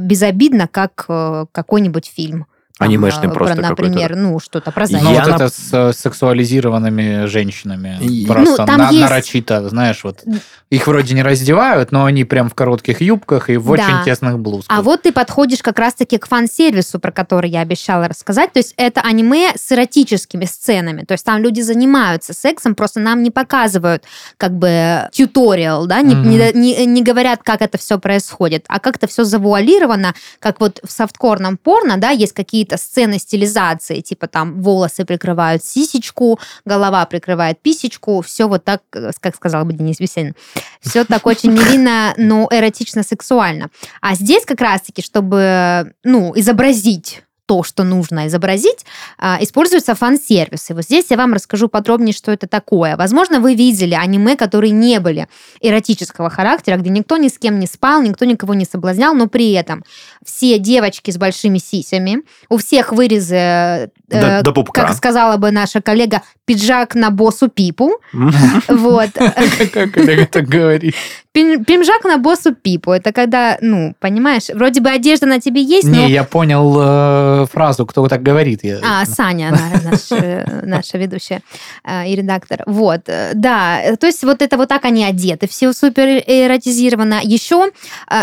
безобидно, как какой-нибудь фильм. Анимешный просто какой-то. Например, ну, что-то про зайчика. Ну, вот это с сексуализированными женщинами. Просто нарочито, знаешь, вот. Их вроде не раздевают, но они прям в коротких юбках и в очень тесных блузках. А вот ты подходишь как раз-таки к фан-сервису, про который я обещала рассказать. То есть это аниме с эротическими сценами. То есть там люди занимаются сексом, просто нам не показывают как бы тьюториал, да, не говорят, как это все происходит, а как-то все завуалировано, как вот в софткорном порно, да, есть какие-то сцены стилизации, типа там волосы прикрывают сисечку, голова прикрывает писечку, все вот так, как сказал бы Денис Беседин. Все так очень невинно, но эротично-сексуально. А здесь как раз-таки, чтобы, ну, изобразить то, что нужно изобразить, используются фан-сервисы. Вот здесь я вам расскажу подробнее, что это такое. Возможно, вы видели аниме, которые не были эротического характера, где никто ни с кем не спал, никто никого не соблазнял, но при этом все девочки с большими сисями, у всех вырезы, до пупка. Как сказала бы наша коллега, пиджак на боссу пипу. Вот. Как коллега так говорит? Пинжак на боссу пипу. Это когда, ну, понимаешь, вроде бы одежда на тебе есть, но... Не, я понял... фразу, кто так говорит. Саня, наша ведущая и редактор. Вот, да, то есть вот это вот так они одеты, все супер эротизировано. Еще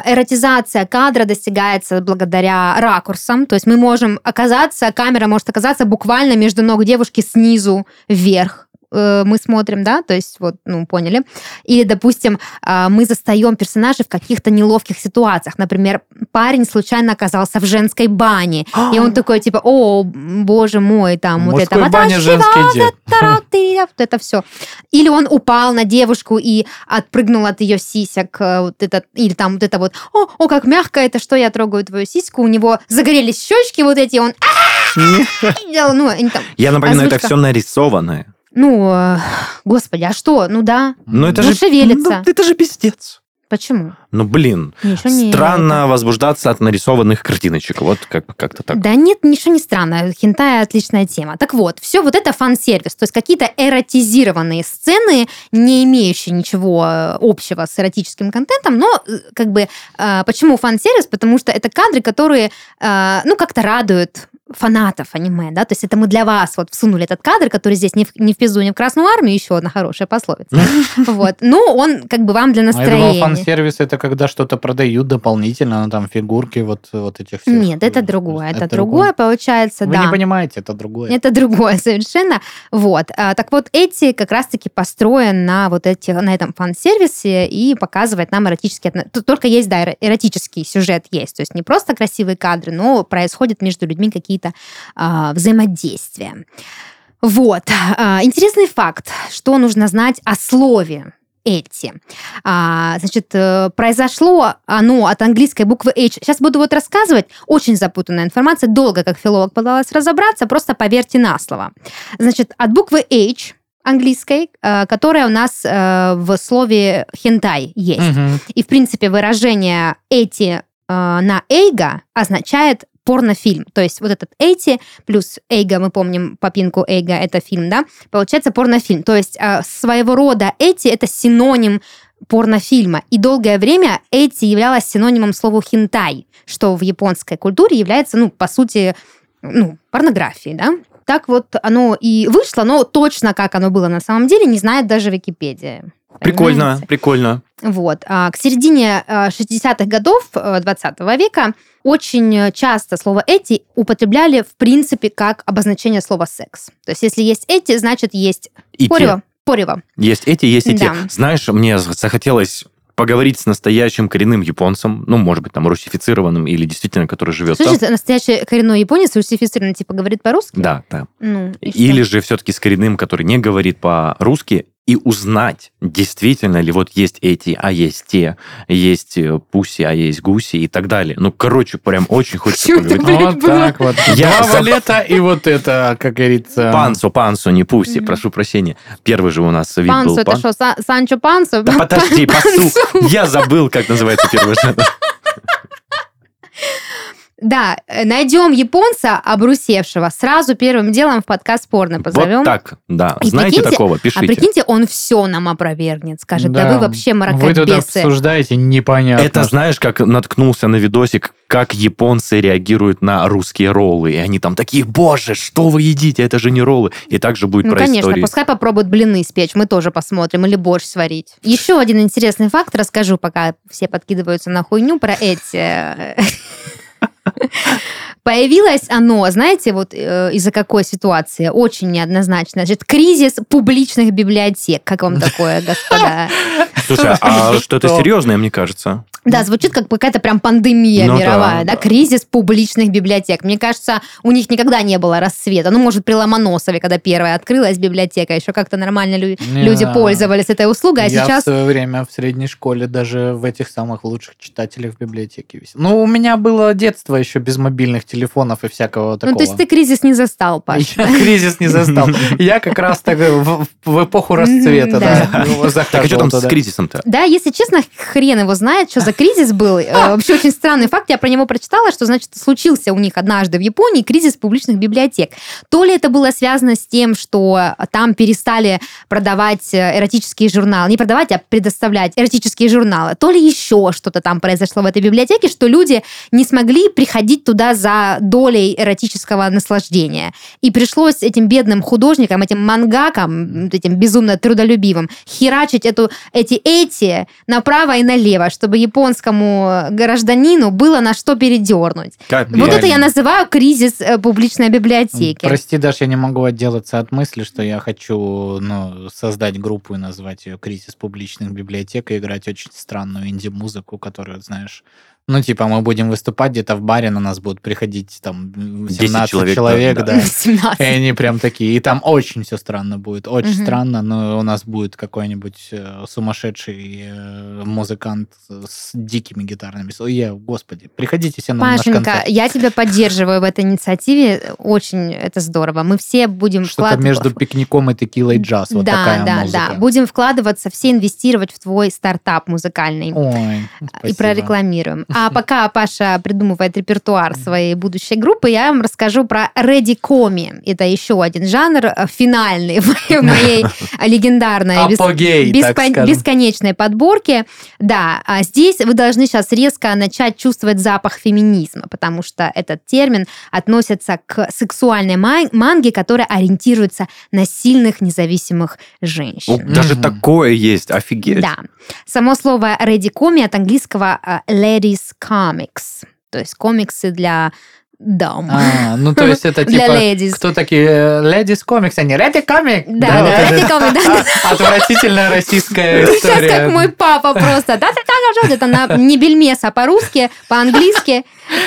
эротизация кадра достигается благодаря ракурсам, то есть мы можем оказаться, камера может оказаться буквально между ног девушки снизу вверх. Мы смотрим, да, то есть вот, ну, поняли. Или, допустим, мы застаем персонажей в каких-то неловких ситуациях. Например, парень случайно оказался в женской бане, и он такой, типа, о, боже мой, там, вот это... Мужской бане женский день. Вот это все. Или он упал на девушку и отпрыгнул от ее сисек, вот это, или там вот это вот, о, как мягко это, что я трогаю твою сиську, у него загорелись щечки вот эти, он... Я напоминаю, это все нарисованное. Ну, господи, а что? Ну да, ну шевелится. Ну, это же пиздец. Почему? Ну, блин, странно возбуждаться от нарисованных картиночек. Вот как-то так. Да нет, ничего не странно. Хентай – отличная тема. Так вот, все вот это фан-сервис. То есть какие-то эротизированные сцены, не имеющие ничего общего с эротическим контентом, но как бы... Почему фан-сервис? Потому что это кадры, которые, ну, как-то радуют фанатов аниме, да, то есть это мы для вас вот всунули этот кадр, который здесь не в пизду, не в Красную Армию, еще одна хорошая пословица. Вот. Ну, он как бы вам для настроения. Я думал, фан-сервис это когда что-то продают дополнительно, ну, там, фигурки вот этих всех. Нет, это другое, это другое получается, да. Вы не понимаете, это другое. Это другое совершенно. Вот. Так вот, эти как раз-таки построены на этом фан-сервисе и показывает нам эротические... Тут только есть, да, эротический сюжет есть, то есть не просто красивые кадры, но происходят между людьми какие-то взаимодействия. Вот. Интересный факт, что нужно знать о слове «эти». Значит, произошло оно от английской буквы H. Сейчас буду вот рассказывать. Очень запутанная информация. Долго, как филолог, пыталась разобраться. Просто поверьте на слово. Значит, от буквы H английской, которая у нас в слове «хентай» есть. Uh-huh. И, в принципе, выражение «эти» на «эйга» означает порнофильм. То есть вот этот «эйти» плюс «эйга», мы помним попинку «эйга», это фильм, да, получается порнофильм. То есть своего рода «эйти» — это синоним порнофильма. И долгое время «эйти» являлось синонимом слова «хентай», что в японской культуре является, ну, по сути, ну, порнографией, да. Так вот оно и вышло, но точно как оно было на самом деле, не знает даже Википедия. Прикольно, понимаете? Прикольно. Вот. К середине 60-х годов 20 века очень часто слово «эти» употребляли, в принципе, как обозначение слова «секс». То есть, если есть «эти», значит, есть порево. Есть «эти», есть «эти». Да. Знаешь, мне захотелось поговорить с настоящим коренным японцем, ну, может быть, там, русифицированным или действительно, который живет там. Слушай, настоящий коренной японец русифицированный, типа, говорит по-русски? Да. Ну, или же все-таки с коренным, который не говорит по-русски, и узнать, действительно ли вот есть эти, а есть те, есть пуси, а есть гуси и так далее. Ну, короче, прям очень хочется поговорить. Вот так вот. Валета и вот это, как говорится... Пансо, не пуси, прошу прощения. Первый же у нас вид был... Пансо, это что, Санчо Пансо? Да подожди, пасу. Я забыл, как называется первый жанр. Да, найдем японца, обрусевшего, сразу первым делом в подкаст порно позовем. Вот так, да. И знаете, прикиньте, такого, пишите. А прикиньте, он все нам опровергнет, скажет, да вы вообще мракобесы. Вы тут обсуждаете, непонятно. Это знаешь, как наткнулся на видосик, как японцы реагируют на русские роллы. И они там такие, боже, что вы едите, это же не роллы. И так же будет про историю. Ну, конечно, пускай попробуют блины спечь, мы тоже посмотрим, или борщ сварить. Еще один интересный факт расскажу, пока все подкидываются на хуйню про эти... Появилось оно, знаете, вот из-за какой ситуации? Очень неоднозначно. Значит, кризис публичных библиотек. Как вам такое, господа? Слушай, а что-то серьезное, мне кажется. Да, звучит как какая-то прям пандемия мировая, да? Кризис публичных библиотек. Мне кажется, у них никогда не было расцвета. Ну, может, при Ломоносове, когда первая открылась библиотека, еще как-то нормально люди пользовались этой услугой, а сейчас... Я в свое время в средней школе даже в этих самых лучших читателях в библиотеке висел. Ну, у меня было детство еще без мобильных телефонов и всякого такого. Ну, то есть ты кризис не застал, Паш. Я кризис не застал. Я как раз так в эпоху расцвета, да. Так, а что там с кризисом-то? Да, если честно, хрен его знает, что за кризис был. Вообще очень странный факт. Я про него прочитала, что, значит, случился у них однажды в Японии кризис публичных библиотек. То ли это было связано с тем, что там перестали продавать эротические журналы. Не продавать, а предоставлять эротические журналы. То ли еще что-то там произошло в этой библиотеке, что люди не смогли приходить туда за долей эротического наслаждения. И пришлось этим бедным художникам, этим мангакам, этим безумно трудолюбивым, херачить эти направо и налево, чтобы японскому гражданину было на что передернуть. Капитально. Вот это я называю кризис публичной библиотеки. Прости, Даш, я не могу отделаться от мысли, что я хочу создать группу и назвать ее «Кризис публичных библиотек» и играть очень странную инди-музыку, которую, знаешь... Ну, типа, мы будем выступать где-то в баре, на нас будут приходить там 17 человек, да. 17. И они прям такие. И там очень все странно будет, очень странно, но у нас будет какой-нибудь сумасшедший музыкант с дикими гитарными. Господи, приходите все на наш концерт. Пашенька, я тебя поддерживаю в этой инициативе, очень это здорово. Мы все будем вкладываться... Что-то между пикником и текилой джаз, вот такая музыка. Да. Будем вкладываться, все инвестировать в твой стартап музыкальный. Ой, спасибо. И прорекламируем. А пока Паша придумывает репертуар своей будущей группы, я вам расскажу про рэди-коми. Это еще один жанр, финальный в моей легендарной апогей, бесконечной подборке. Да, здесь вы должны сейчас резко начать чувствовать запах феминизма, потому что этот термин относится к сексуальной манге, которая ориентируется на сильных независимых женщин. Даже такое есть, офигеть. Да. Само слово рэди-коми от английского ladies comics, то есть комиксы для дам. Ну, то есть это типа... Ladies. Кто такие? Ladies comics, они рэди комик. Да, рэди комик, да. Отвратительная российская история. Сейчас как мой папа просто. Да-да-да, это она не бельмеса по-русски, по-английски.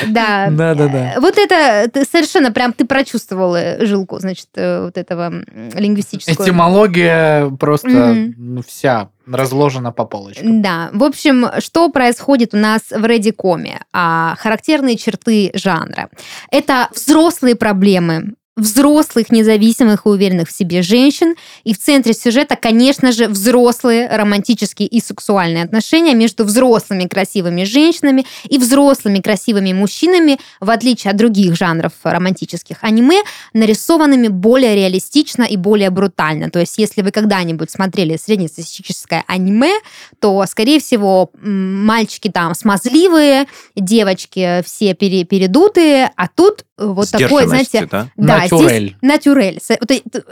Да. Да-да-да. Вот это совершенно прям ты прочувствовала жилку, значит, вот этого лингвистического. Этимология просто вся разложена по полочкам. Да. В общем, что происходит у нас в рэди-коме? Характерные черты жанра. Это взрослые проблемы взрослых, независимых и уверенных в себе женщин. И в центре сюжета, конечно же, взрослые романтические и сексуальные отношения между взрослыми красивыми женщинами и взрослыми красивыми мужчинами, в отличие от других жанров романтических аниме, нарисованными более реалистично и более брутально. То есть, если вы когда-нибудь смотрели среднестатистическое аниме, то, скорее всего, мальчики там смазливые, девочки все передутые, а тут вот такое, знаете... Да? Да, натюрель. Здесь натюрель.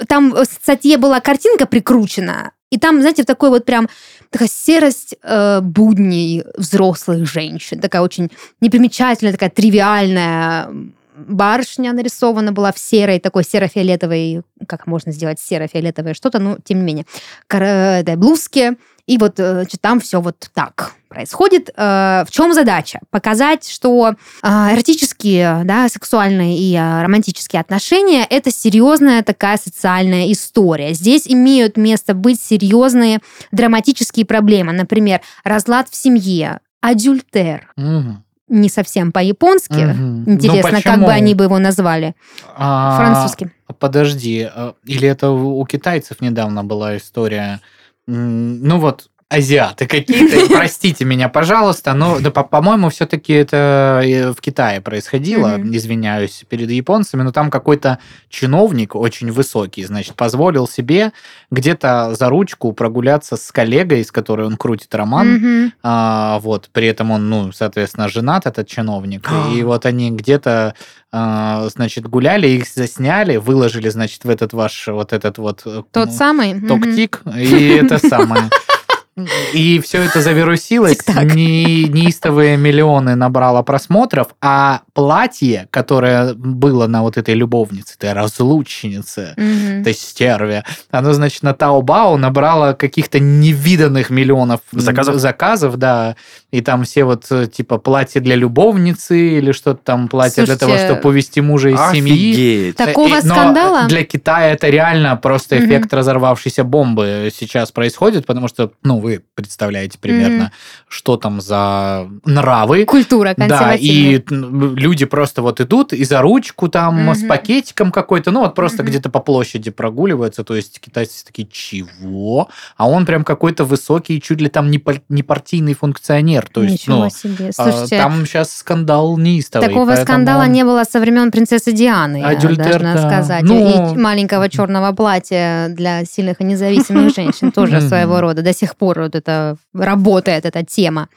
Там в статье была картинка прикручена, и там, знаете, такой вот прям такая серость будней взрослых женщин, такая очень непримечательная, такая тривиальная барышня нарисована была в серой, такой серо-фиолетовой, как можно сделать серо-фиолетовое что-то, но тем не менее, блузки. И вот там все вот так происходит. В чем задача? Показать, что эротические, да, сексуальные и романтические отношения – это серьезная такая социальная история. Здесь имеют место быть серьезные драматические проблемы. Например, разлад в семье, адюльтер. Не совсем по-японски. Интересно, ну, как бы они бы его назвали? Французским. Подожди. Или это у китайцев недавно была история... Ну вот, азиаты какие-то, простите меня, пожалуйста, но, да, по-моему, все-таки это в Китае происходило, извиняюсь, перед японцами, но там какой-то чиновник очень высокий, значит, позволил себе где-то за ручку прогуляться с коллегой, с которой он крутит роман, вот, при этом он, ну, соответственно, женат, этот чиновник, и вот они где-то, значит, гуляли, их засняли, выложили, значит, в этот ваш вот этот вот... Тот самый? Ток-тик, и это самое... И все это завирусилось, неистовые миллионы набрало просмотров, а платье, которое было на вот этой любовнице, этой разлучнице, этой стерве, оно, значит, на Таобао набрало каких-то невиданных миллионов заказов, да, и там все вот, типа, платье для любовницы или что-то там, платье для того, чтобы увести мужа из семьи. Такого скандала? Для Китая это реально просто эффект разорвавшейся бомбы сейчас происходит, потому что, ну, вы представляете примерно, что там за нравы. Культура консервативная. Да, и люди просто вот идут и за ручку там с пакетиком какой-то, ну, вот просто где-то по площади прогуливаются, то есть китайцы такие, чего? А он прям какой-то высокий, чуть ли там не партийный функционер. То есть, ничего себе. Слушайте, там сейчас скандал неистовый. Такого скандала не было со времен принцессы Дианы, я должна сказать. Ну... И маленького черного платья для сильных и независимых женщин тоже своего рода. До сих пор вот это работает, эта тема.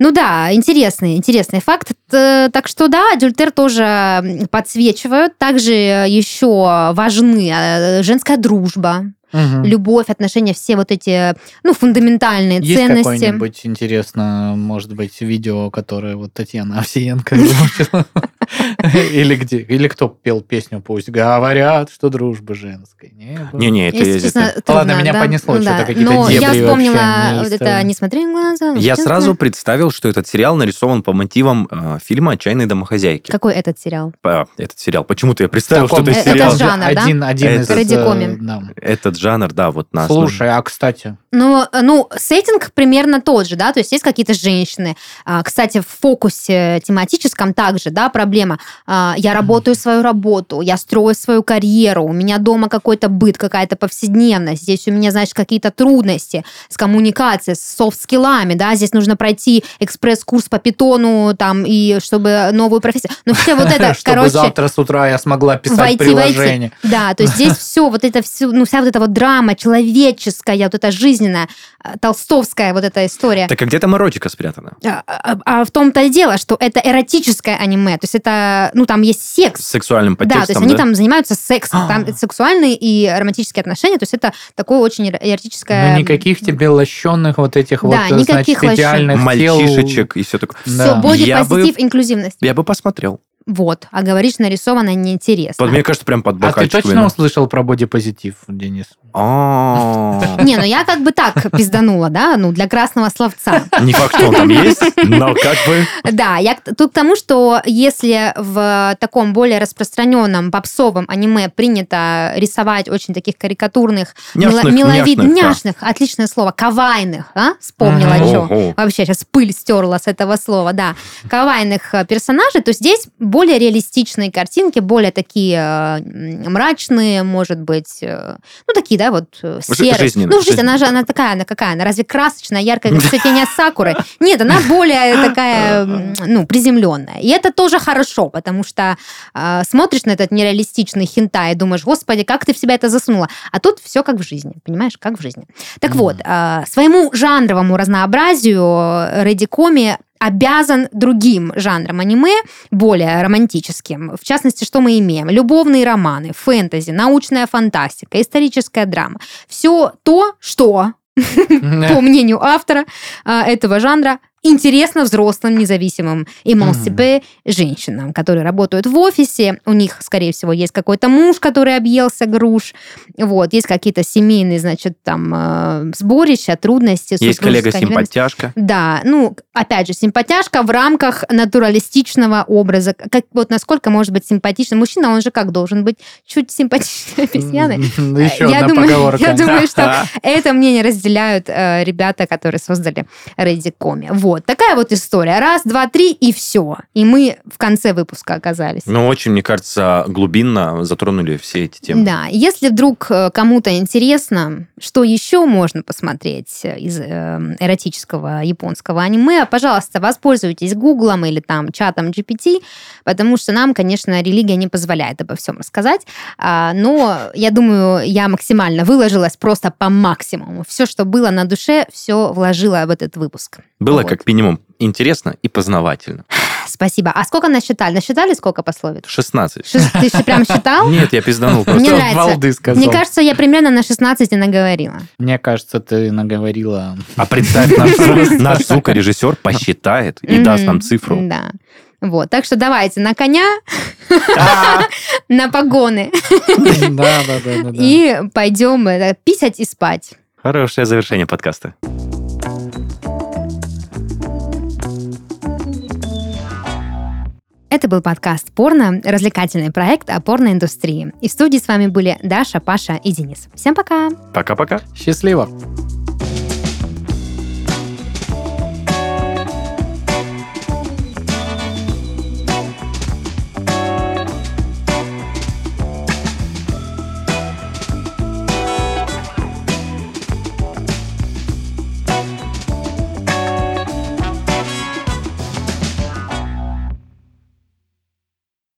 Ну да, интересный факт. Так что да, адюльтер тоже подсвечивают. Также еще важны женская дружба, любовь, отношения, все вот эти, ну, фундаментальные ценности. Есть какое-нибудь, интересно, может быть, видео, которое вот Татьяна Овсиенко или где, или кто пел песню «Пусть говорят, что дружбы женской». Не, это я... Ладно, меня понесло, что-то какие-то дебри. Я вспомнила вот это «Не смотри в глаза». Я сразу представил, что этот сериал нарисован по мотивам фильма «Отчаянные домохозяйки». Какой этот сериал? Этот сериал. Почему-то я представил, что это сериал. Это жанр, да? Один из... Этот жанр, да, вот на основе. Слушай, а кстати... Но, ну, сеттинг примерно тот же, да, то есть есть какие-то женщины. Кстати, в фокусе тематическом также, да, проблема. Я работаю свою работу, я строю свою карьеру, у меня дома какой-то быт, какая-то повседневность, здесь у меня, значит, какие-то трудности с коммуникацией, с софт-скиллами, да, здесь нужно пройти экспресс-курс по питону, там, и чтобы новую профессию. Ну, все вот это, короче... Чтобы завтра с утра я смогла писать приложение. Да, то есть здесь все, вот это все, ну, вся вот эта вот драма человеческая, вот эта жизнь, толстовская вот эта история. Так а где-то эротика спрятана? А в том-то и дело, что это эротическое аниме, то есть это, ну, там есть секс. С сексуальным подтекстом, да? То есть они там занимаются сексом, там сексуальные и романтические отношения, то есть это такое очень эротическое... Ну, никаких тебе лощенных вот этих вот, значит, идеальных тел. Мальчишечек и все такое. Все, бодипозитив, инклюзивность. Я бы посмотрел. Вот, а говоришь, нарисовано неинтересно. Мне кажется, прям под бокальчик. А ты точно услышал про бодипозитив, Денис? Не, ну я как бы так пизданула, да, ну для красного словца. Не факт, что он там есть, но как бы... Да, я тут к тому, что если в таком более распространенном попсовом аниме принято рисовать очень таких карикатурных, миловидняшных, отличное слово, кавайных, вспомнила о чем. Вообще сейчас пыль стерла с этого слова, да. Кавайных персонажей, то здесь... более реалистичные картинки, более такие мрачные, может быть, ну, такие, да, вот серые. Жизненная. Ну, жизнь, она же, она такая, она какая? Она разве красочная, яркая, как цветение сакуры? Нет, она более такая, ну, приземленная. И это тоже хорошо, потому что смотришь на этот нереалистичный хентай и думаешь, господи, как ты в себя это засунула? А тут все как в жизни, понимаешь, как в жизни. Так вот, своему жанровому разнообразию рэдикоми обязан другим жанром аниме, более романтическим. В частности, что мы имеем? Любовные романы, фэнтези, научная фантастика, историческая драма. Все то, что, по мнению автора этого жанра, интересно взрослым, независимым эмансипе женщинам, которые работают в офисе. У них, скорее всего, есть какой-то муж, который объелся груш. Вот. Есть какие-то семейные, значит, там, сборища, трудности. Есть коллега-симпатяшка. Да. Ну, опять же, симпатяшка в рамках натуралистичного образа. Как, вот насколько может быть симпатичный мужчина, он же как должен быть? Чуть симпатичный обезьяны. Еще одна поговорка. Я думаю, что это мнение разделяют ребята, которые создали рэдикоми. Вот, такая вот история. Раз, два, три, и все. И мы в конце выпуска оказались. Ну, очень, мне кажется, глубинно затронули все эти темы. Да, если вдруг кому-то интересно, что еще можно посмотреть из эротического японского аниме, пожалуйста, воспользуйтесь Гуглом или там чатом GPT, потому что нам, конечно, религия не позволяет обо всем рассказать, но я думаю, я максимально выложилась просто по максимуму. Все, что было на душе, все вложила в этот выпуск. Было вот. Как минимум интересно и познавательно. Спасибо. А сколько насчитали? Насчитали сколько пословиц? 16. Ты же прям считал? Нет, я пизданул. Мне нравится. Мне кажется, я примерно на 16 наговорила. Мне кажется, ты наговорила... А представь, наш звукорежиссер посчитает и даст нам цифру. Да. Вот, так что давайте на коня, на погоны. Да. И пойдем писать и спать. Хорошее завершение подкаста. Это был подкаст «Порно», развлекательный проект о порноиндустрии. И в студии с вами были Даша, Паша и Денис. Всем пока! Пока-пока! Счастливо!